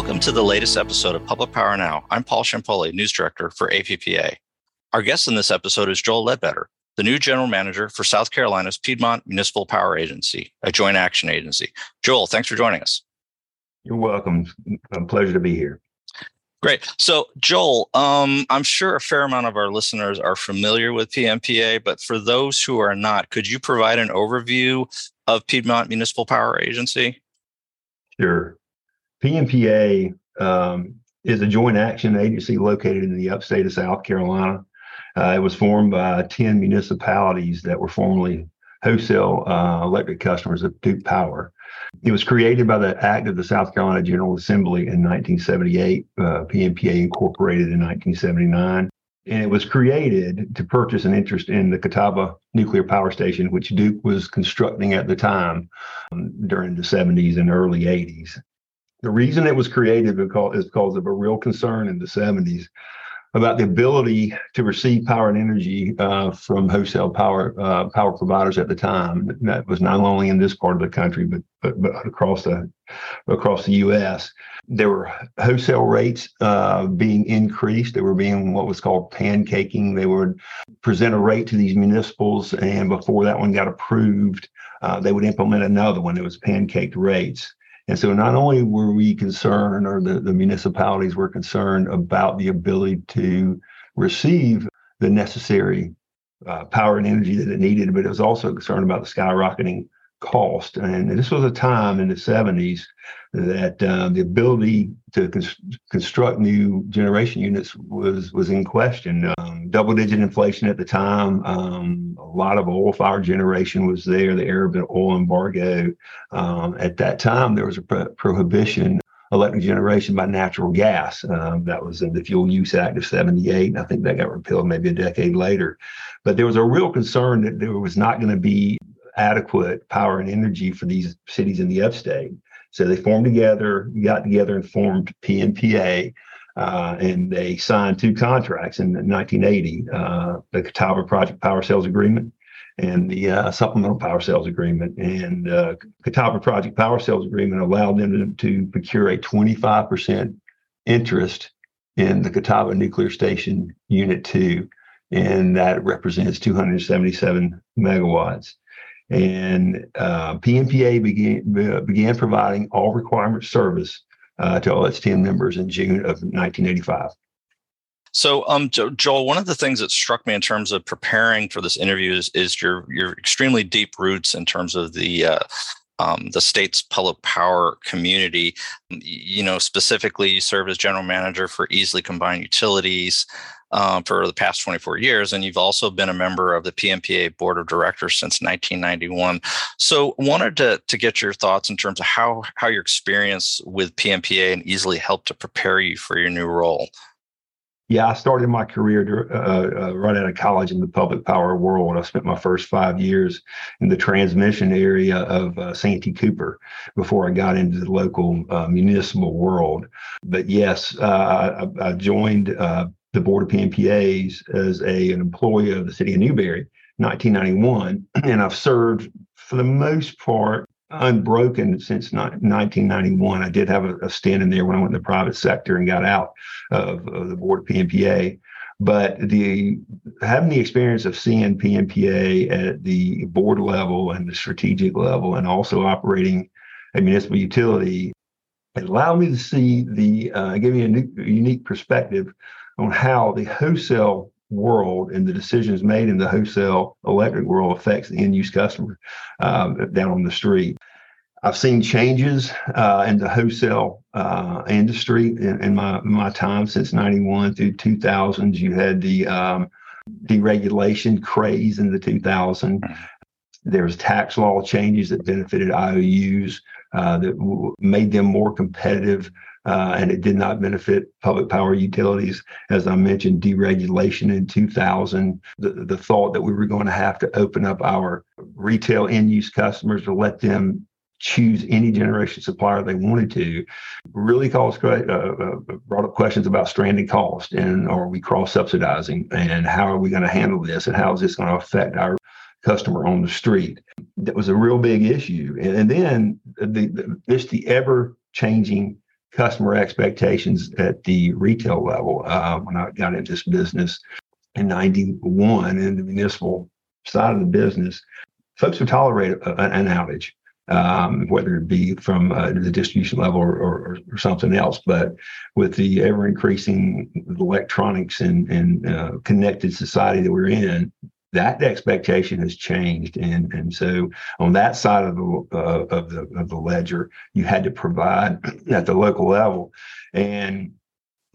Welcome to the latest episode of Public Power Now. I'm Paul Ciampoli, News Director for APPA. Our guest in this episode is Joel Ledbetter, the new General Manager for South Carolina's Piedmont Municipal Power Agency, a joint action agency. Joel, thanks for joining us. You're welcome. A pleasure to be here. Great. So, Joel, I'm sure a fair amount of our listeners are familiar with PMPA, but for those who are not, could you provide an overview of Piedmont Municipal Power Agency? Sure. PMPA is a joint action agency located in the upstate of South Carolina. It was formed by 10 municipalities that were formerly wholesale electric customers of Duke Power. It was created by the Act of the South Carolina General Assembly in 1978, PMPA incorporated in 1979, and it was created to purchase an interest in the Catawba Nuclear Power Station, which Duke was constructing at the time during the 70s and early 80s. The reason it was created is because of a real concern in the 70s about the ability to receive power and energy from wholesale power providers at the time. And that was not only in this part of the country, but across the U.S. There were wholesale rates being increased. They were being what was called pancaking. They would present a rate to these municipals, and before that one got approved, they would implement another one. It was pancaked rates. And so not only were we concerned, or the municipalities were concerned about the ability to receive the necessary power and energy that it needed, but it was also concerned about the skyrocketing cost. And this was a time in the 70s that the ability to construct new generation units was in question. Double-digit inflation at the time. A lot of oil-fired generation was there, the Arab oil embargo. At that time, there was a prohibition of electric generation by natural gas. That was in the Fuel Use Act of 78. I think that got repealed maybe a decade later. But there was a real concern that there was not going to be adequate power and energy for these cities in the upstate. So they got together and formed PMPA. And they signed two contracts in 1980, the Catawba Project Power Sales Agreement and the Supplemental Power Sales Agreement. And the Catawba Project Power Sales Agreement allowed them to procure a 25% interest in the Catawba Nuclear Station Unit 2, and that represents 277 megawatts. And PMPA began providing all requirement service to all its 10 members in June of 1985. So, Joel, one of the things that struck me in terms of preparing for this interview is your extremely deep roots in terms of the state's public power community. You know, specifically, you serve as general manager for Easley Combined Utilities for the past 24 years, and you've also been a member of the PMPA Board of Directors since 1991. So wanted to get your thoughts in terms of how your experience with PMPA and Easley helped to prepare you for your new role. Yeah, I started my career right out of college in the public power world. I spent my first 5 years in the transmission area of Santee Cooper before I got into the local municipal world. But yes, I joined the Board of PMPAs as an employee of the city of Newberry, 1991, and I've served for the most part unbroken since 1991. I did have a stint in there when I went in the private sector and got out of the Board of PMPA. But having the experience of seeing PMPA at the board level and the strategic level, and also operating a municipal utility, it allowed me to see gave me a unique perspective on how the wholesale world and the decisions made in the wholesale electric world affects the end-use customer down on the street. I've seen changes in the wholesale industry in my time since 91 through 2000s. You had the deregulation craze in the 2000s. There was tax law changes that benefited IOUs that made them more competitive. And it did not benefit public power utilities. As I mentioned, deregulation in 2000, the thought that we were going to have to open up our retail end-use customers to let them choose any generation supplier they wanted to really brought up questions about stranded cost, and are we cross-subsidizing, and how are we going to handle this, and how is this going to affect our customer on the street? That was a real big issue. And then the ever-changing customer expectations at the retail level. When I got into this business in 91 in the municipal side of the business, folks would tolerate an outage, whether it be from the distribution level or something else. But with the ever-increasing electronics and connected society that we're in, that expectation has changed, and so on that side of the ledger, you had to provide at the local level, and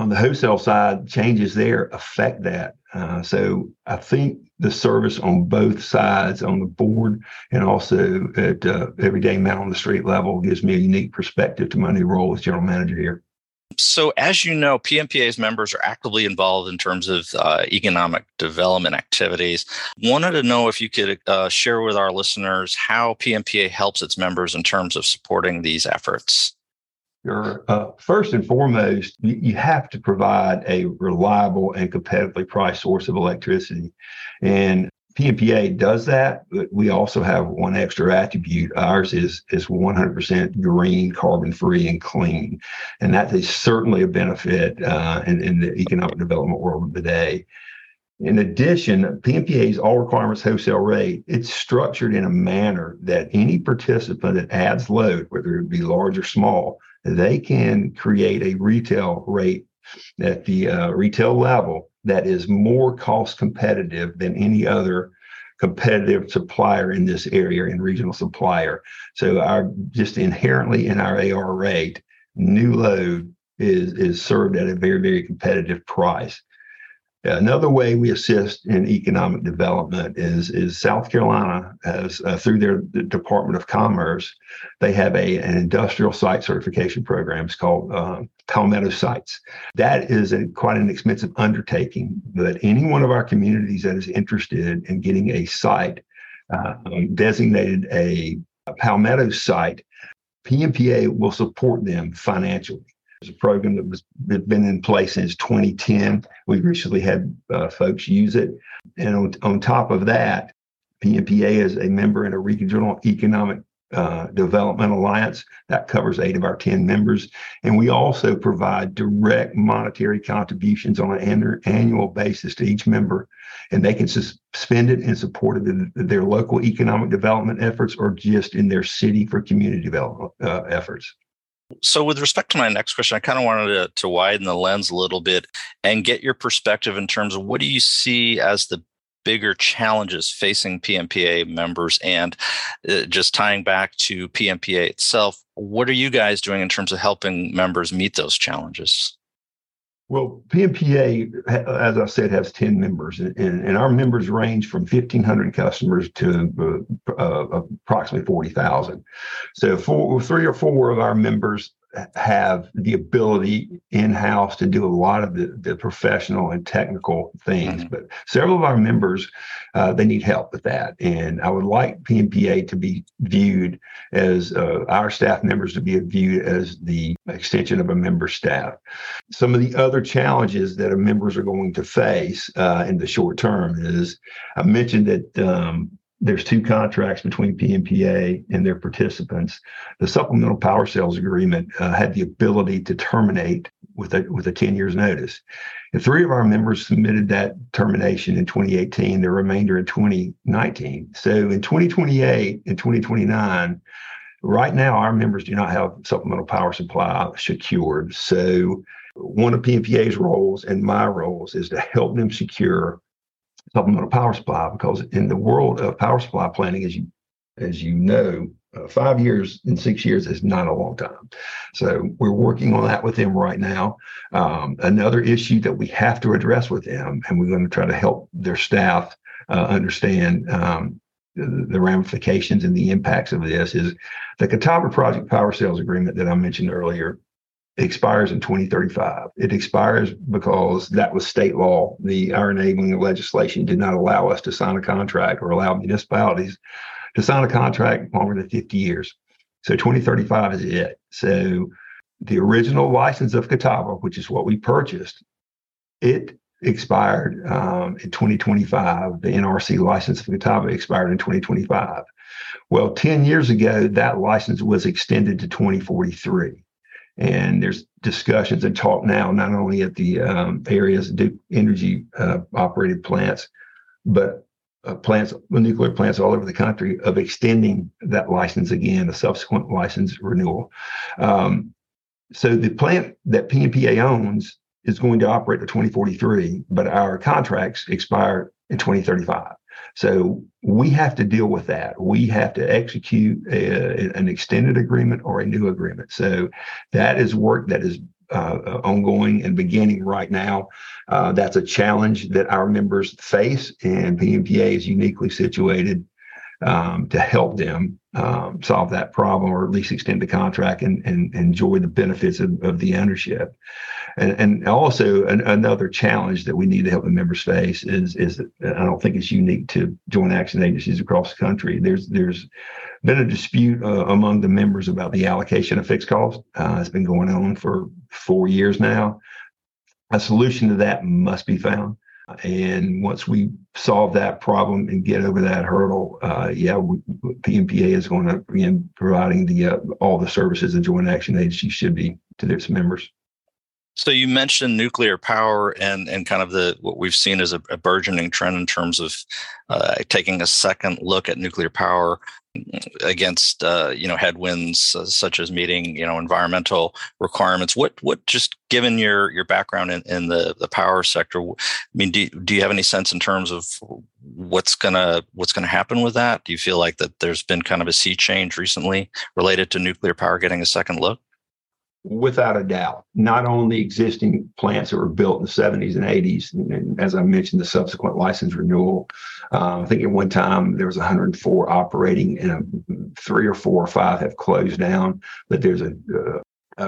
on the wholesale side, changes there affect that. So I think the service on both sides, on the board and also at everyday man on the street level, gives me a unique perspective to my new role as general manager here. So as you know, PMPA's members are actively involved in terms of economic development activities. Wanted to know if you could share with our listeners how PMPA helps its members in terms of supporting these efforts. Sure. First and foremost, you have to provide a reliable and competitively priced source of electricity. And PMPA does that, but we also have one extra attribute. Ours is 100% green, carbon-free, and clean. And that is certainly a benefit in the economic development world of today. In addition, PMPA's all requirements wholesale rate, it's structured in a manner that any participant that adds load, whether it be large or small, they can create a retail rate at the retail level that is more cost competitive than any other competitive supplier in this area and regional supplier. So our just inherently in our AR rate, new load is served at a very, very competitive price. Another way we assist in economic development is South Carolina has through their Department of Commerce, they have an industrial site certification program. It's called Palmetto Sites. That is quite an expensive undertaking, but any one of our communities that is interested in getting a site designated a Palmetto site, PMPA will support them financially. A program that has been in place since 2010. We recently had folks use it. And on top of that, PMPA is a member in a regional economic development alliance that covers 8 of our 10 members. And we also provide direct monetary contributions on an annual basis to each member. And they can spend it in support of their local economic development efforts or just in their city for community development efforts. So with respect to my next question, I kind of wanted to widen the lens a little bit and get your perspective in terms of what do you see as the bigger challenges facing PMPA members, and just tying back to PMPA itself, what are you guys doing in terms of helping members meet those challenges? Well, PMPA, as I said, has 10 members, and our members range from 1,500 customers to approximately 40,000. So 3 or 4 of our members have the ability in-house to do a lot of the professional and technical things, mm-hmm. but several of our members, they need help with that. And I would like PMPA to be viewed as our staff members to be viewed as the extension of a member staff. Some of the other challenges that our members are going to face in the short term is, I mentioned that there's 2 contracts between PMPA and their participants. The supplemental power sales agreement had the ability to terminate with a 10 years notice. And 3 of our members submitted that termination in 2018, the remainder in 2019. So in 2028 and 2029, right now, our members do not have supplemental power supply secured. So one of PMPA's roles and my roles is to help them secure supplemental power supply, because in the world of power supply planning, as you know, 5 years and 6 years is not a long time. So we're working on that with them right now. Another issue that we have to address with them, and we're going to try to help their staff understand the ramifications and the impacts of this, is the Catawba Project Power Sales Agreement that I mentioned earlier expires in 2035. It expires because that was state law. Our enabling legislation did not allow us to sign a contract or allow municipalities to sign a contract longer than 50 years. So 2035 is it. So the original license of Catawba, which is what we purchased, it expired in 2025. The NRC license of Catawba expired in 2025. Well, 10 years ago, that license was extended to 2043. And there's discussions and talk now, not only at the areas Duke Energy operated plants, but nuclear plants all over the country, of extending that license again, a subsequent license renewal. So the plant that PMPA owns is going to operate to 2043, but our contracts expire in 2035. So we have to deal with that. We have to execute an extended agreement or a new agreement. So that is work that is ongoing and beginning right now. That's a challenge that our members face, and PMPA is uniquely situated to help them solve that problem, or at least extend the contract and enjoy the benefits of the ownership. And also another challenge that we need to help the members face is that I don't think it's unique to joint action agencies across the country. There's been a dispute among the members about the allocation of fixed costs. It's been going on for 4 years now. A solution to that must be found. And once we solve that problem and get over that hurdle, PMPA is going to be providing all the services a joint action agency should be to its members. So you mentioned nuclear power and kind of what we've seen as a burgeoning trend in terms of taking a second look at nuclear power against headwinds such as meeting environmental requirements. What just given your background in the power sector, I mean, do you have any sense in terms of what's gonna happen with that? Do you feel like that there's been kind of a sea change recently related to nuclear power getting a second look? Without a doubt, not only existing plants that were built in the 70s and 80s, and as I mentioned, the subsequent license renewal. I think at one time there was 104 operating, and 3 or 4 or 5 have closed down. But there's a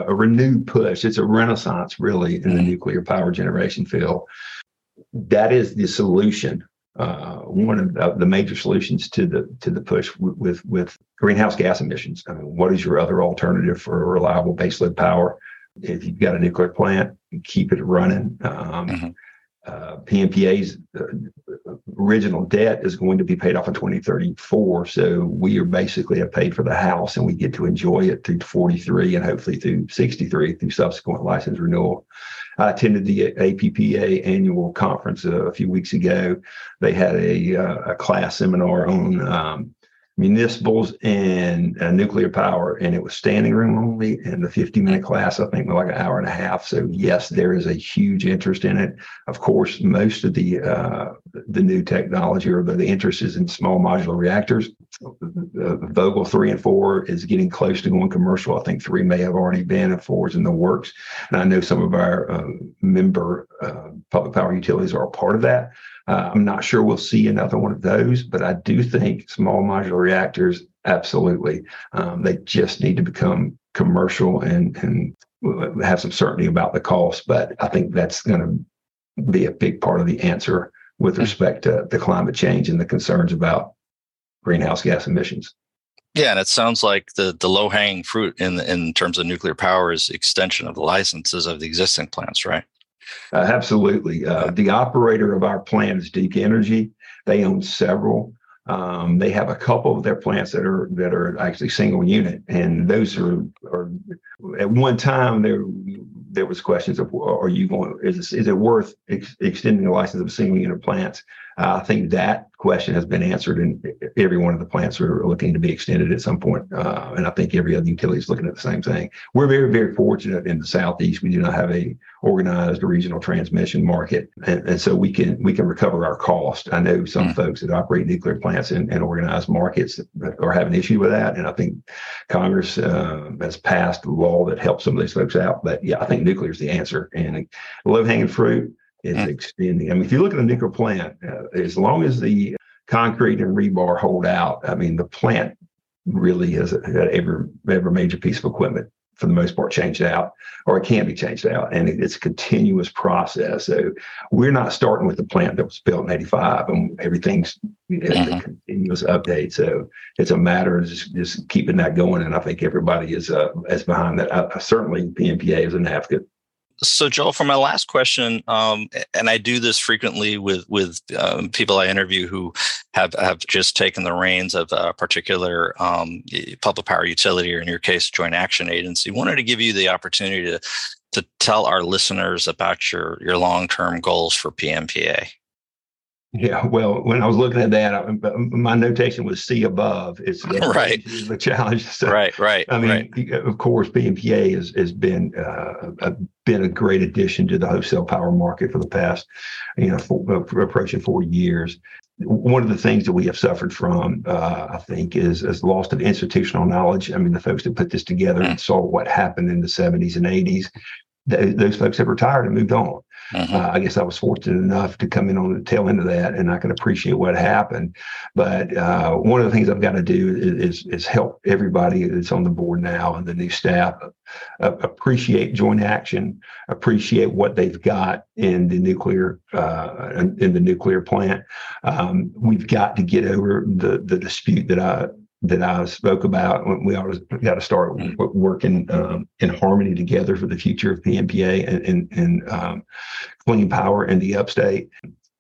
renewed push. It's a renaissance, really, in the nuclear power generation field. That is the solution. One of the major solutions to the push with greenhouse gas emissions. I mean, what is your other alternative for a reliable baseload power? If you've got a nuclear plant, keep it running. PMPA's original debt is going to be paid off in 2034. So we are basically have paid for the house, and we get to enjoy it through 43 and hopefully through 63 through subsequent license renewal. I attended the APPA annual conference a few weeks ago. They had a class seminar on municipals and nuclear power, and it was standing room only, and the 50-minute class, I think, was like an hour and a half. So yes, there is a huge interest in it. Of course, most of the new technology, or the interest, is in small modular reactors. Vogtle 3 and 4 is getting close to going commercial. I think 3 may have already been, and 4 is in the works. And I know some of our member public power utilities are a part of that. I'm not sure we'll see another one of those, but I do think small modular reactors, absolutely. They just need to become commercial and have some certainty about the cost. But I think that's going to be a big part of the answer with respect to the climate change and the concerns about greenhouse gas emissions. Yeah, and it sounds like the low-hanging fruit in terms of nuclear power is extension of the licenses of the existing plants, right? Absolutely. The operator of our plant is Duke Energy. They own several. They have a couple of their plants that are actually single unit, and those are at one time there was questions of is it worth extending the license of single unit plants? I think that question has been answered, and every one of the plants are looking to be extended at some point. And I think every other utility is looking at the same thing. We're very, very fortunate in the Southeast. We do not have a organized regional transmission market. And so we can recover our cost. I know some folks that operate nuclear plants in organized markets are having an issue with that. And I think Congress has passed a law that helps some of these folks out. But yeah, I think nuclear is the answer. And low-hanging fruit, it's extending. I mean, if you look at a nuclear plant, as long as the concrete and rebar hold out, I mean, the plant really has every major piece of equipment, for the most part, changed out, or it can be changed out. And it's a continuous process. So we're not starting with the plant that was built in 85, and everything's a continuous update. So it's a matter of just keeping that going. And I think everybody is behind that. Certainly PMPA is an advocate. So, Joel, for my last question, and I do this frequently with people I interview who have just taken the reins of a particular public power utility, or in your case, joint action agency. Wanted to give you the opportunity to tell our listeners about your long-term goals for PMPA. Yeah, well, when I was looking at that, my notation was C above. It's right. The challenge. So, right. I mean, right. Of course, PMPA has been a great addition to the wholesale power market for the past, approaching 4 years. One of the things that we have suffered from, I think, is loss of institutional knowledge. I mean, the folks that put this together and saw what happened in the 70s and 80s, those folks have retired and moved on. I guess I was fortunate enough to come in on the tail end of that, and I can appreciate what happened. But one of the things I've got to do is help everybody that's on the board now and the new staff appreciate joint action, appreciate what they've got in the nuclear plant. We've got to get over the dispute that I spoke about. We always got to start working in harmony together for the future of PMPA and clean power in the upstate.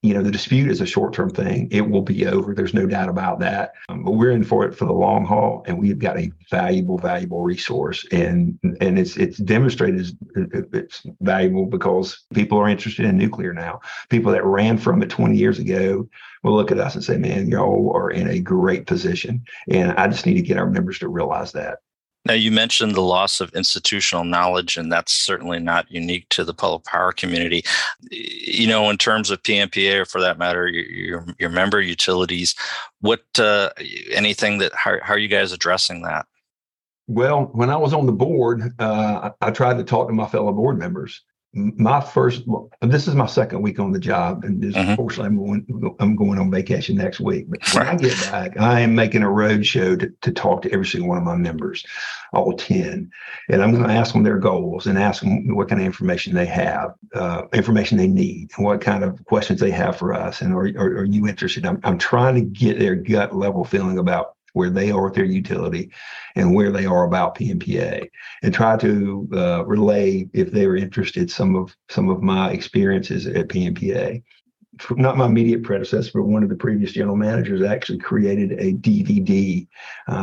The dispute is a short-term thing. It will be over. There's no doubt about that. But we're in for it for the long haul, and we've got a valuable, valuable resource. And it's demonstrated as it's valuable because people are interested in nuclear now. People that ran from it 20 years ago will look at us and say, man, y'all are in a great position. And I just need to get our members to realize that. Now, you mentioned the loss of institutional knowledge, and that's certainly not unique to the public power community. In terms of PMPA, or for that matter, your member utilities, what anything that how are you guys addressing that? Well, when I was on the board, I tried to talk to my fellow board members. This is my second week on the job, and unfortunately, I'm going on vacation next week. But when I get back, I am making a roadshow to talk to every single one of my members, all 10, and I'm going to ask them their goals and ask them what kind of information they have, information they need, and what kind of questions they have for us. And are you interested? I'm trying to get their gut level feeling about where they are with their utility and where they are about PMPA, and try to relay, if they were interested, some of my experiences at PMPA. Not my immediate predecessor, but one of the previous general managers actually created a DVD.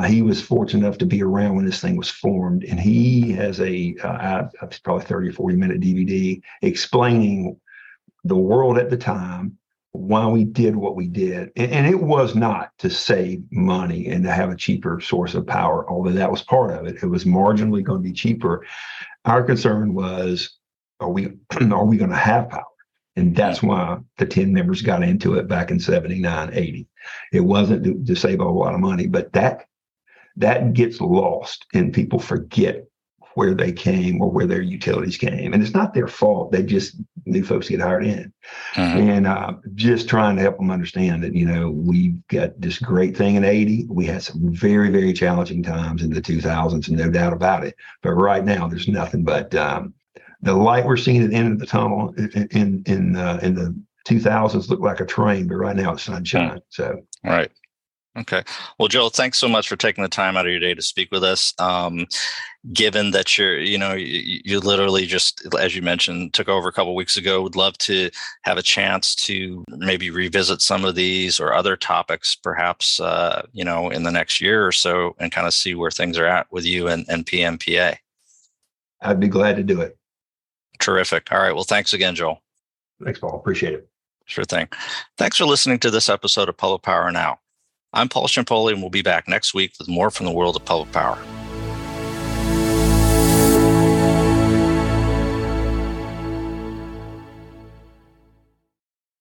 He was fortunate enough to be around when this thing was formed, and he has a probably 30 or 40 minute DVD explaining the world at the time, why we did what we did. And it was not to save money and to have a cheaper source of power, although that was part of it. It was marginally going to be cheaper. Our concern was, are we going to have power? And that's why the 10 members got into it back in 79, 80. It wasn't to save a lot of money, but that gets lost and people forget where they came or where their utilities came. And it's not their fault. They just, new folks get hired in. And just trying to help them understand that, we've got this great thing in 80. We had some very, very challenging times in the 2000s, no doubt about it. But right now, there's nothing but the light we're seeing at the end of the tunnel in the 2000s looked like a train, but right now it's sunshine. So, all right. Okay. Well, Joel, thanks so much for taking the time out of your day to speak with us. Given that you literally just, as you mentioned, took over a couple of weeks ago, would love to have a chance to maybe revisit some of these or other topics, perhaps, in the next year or so, and kind of see where things are at with you and PMPA. I'd be glad to do it. Terrific. All right. Well, thanks again, Joel. Thanks, Paul. Appreciate it. Sure thing. Thanks for listening to this episode of Public Power Now. I'm Paul Ciampoli, and we'll be back next week with more from the world of public power.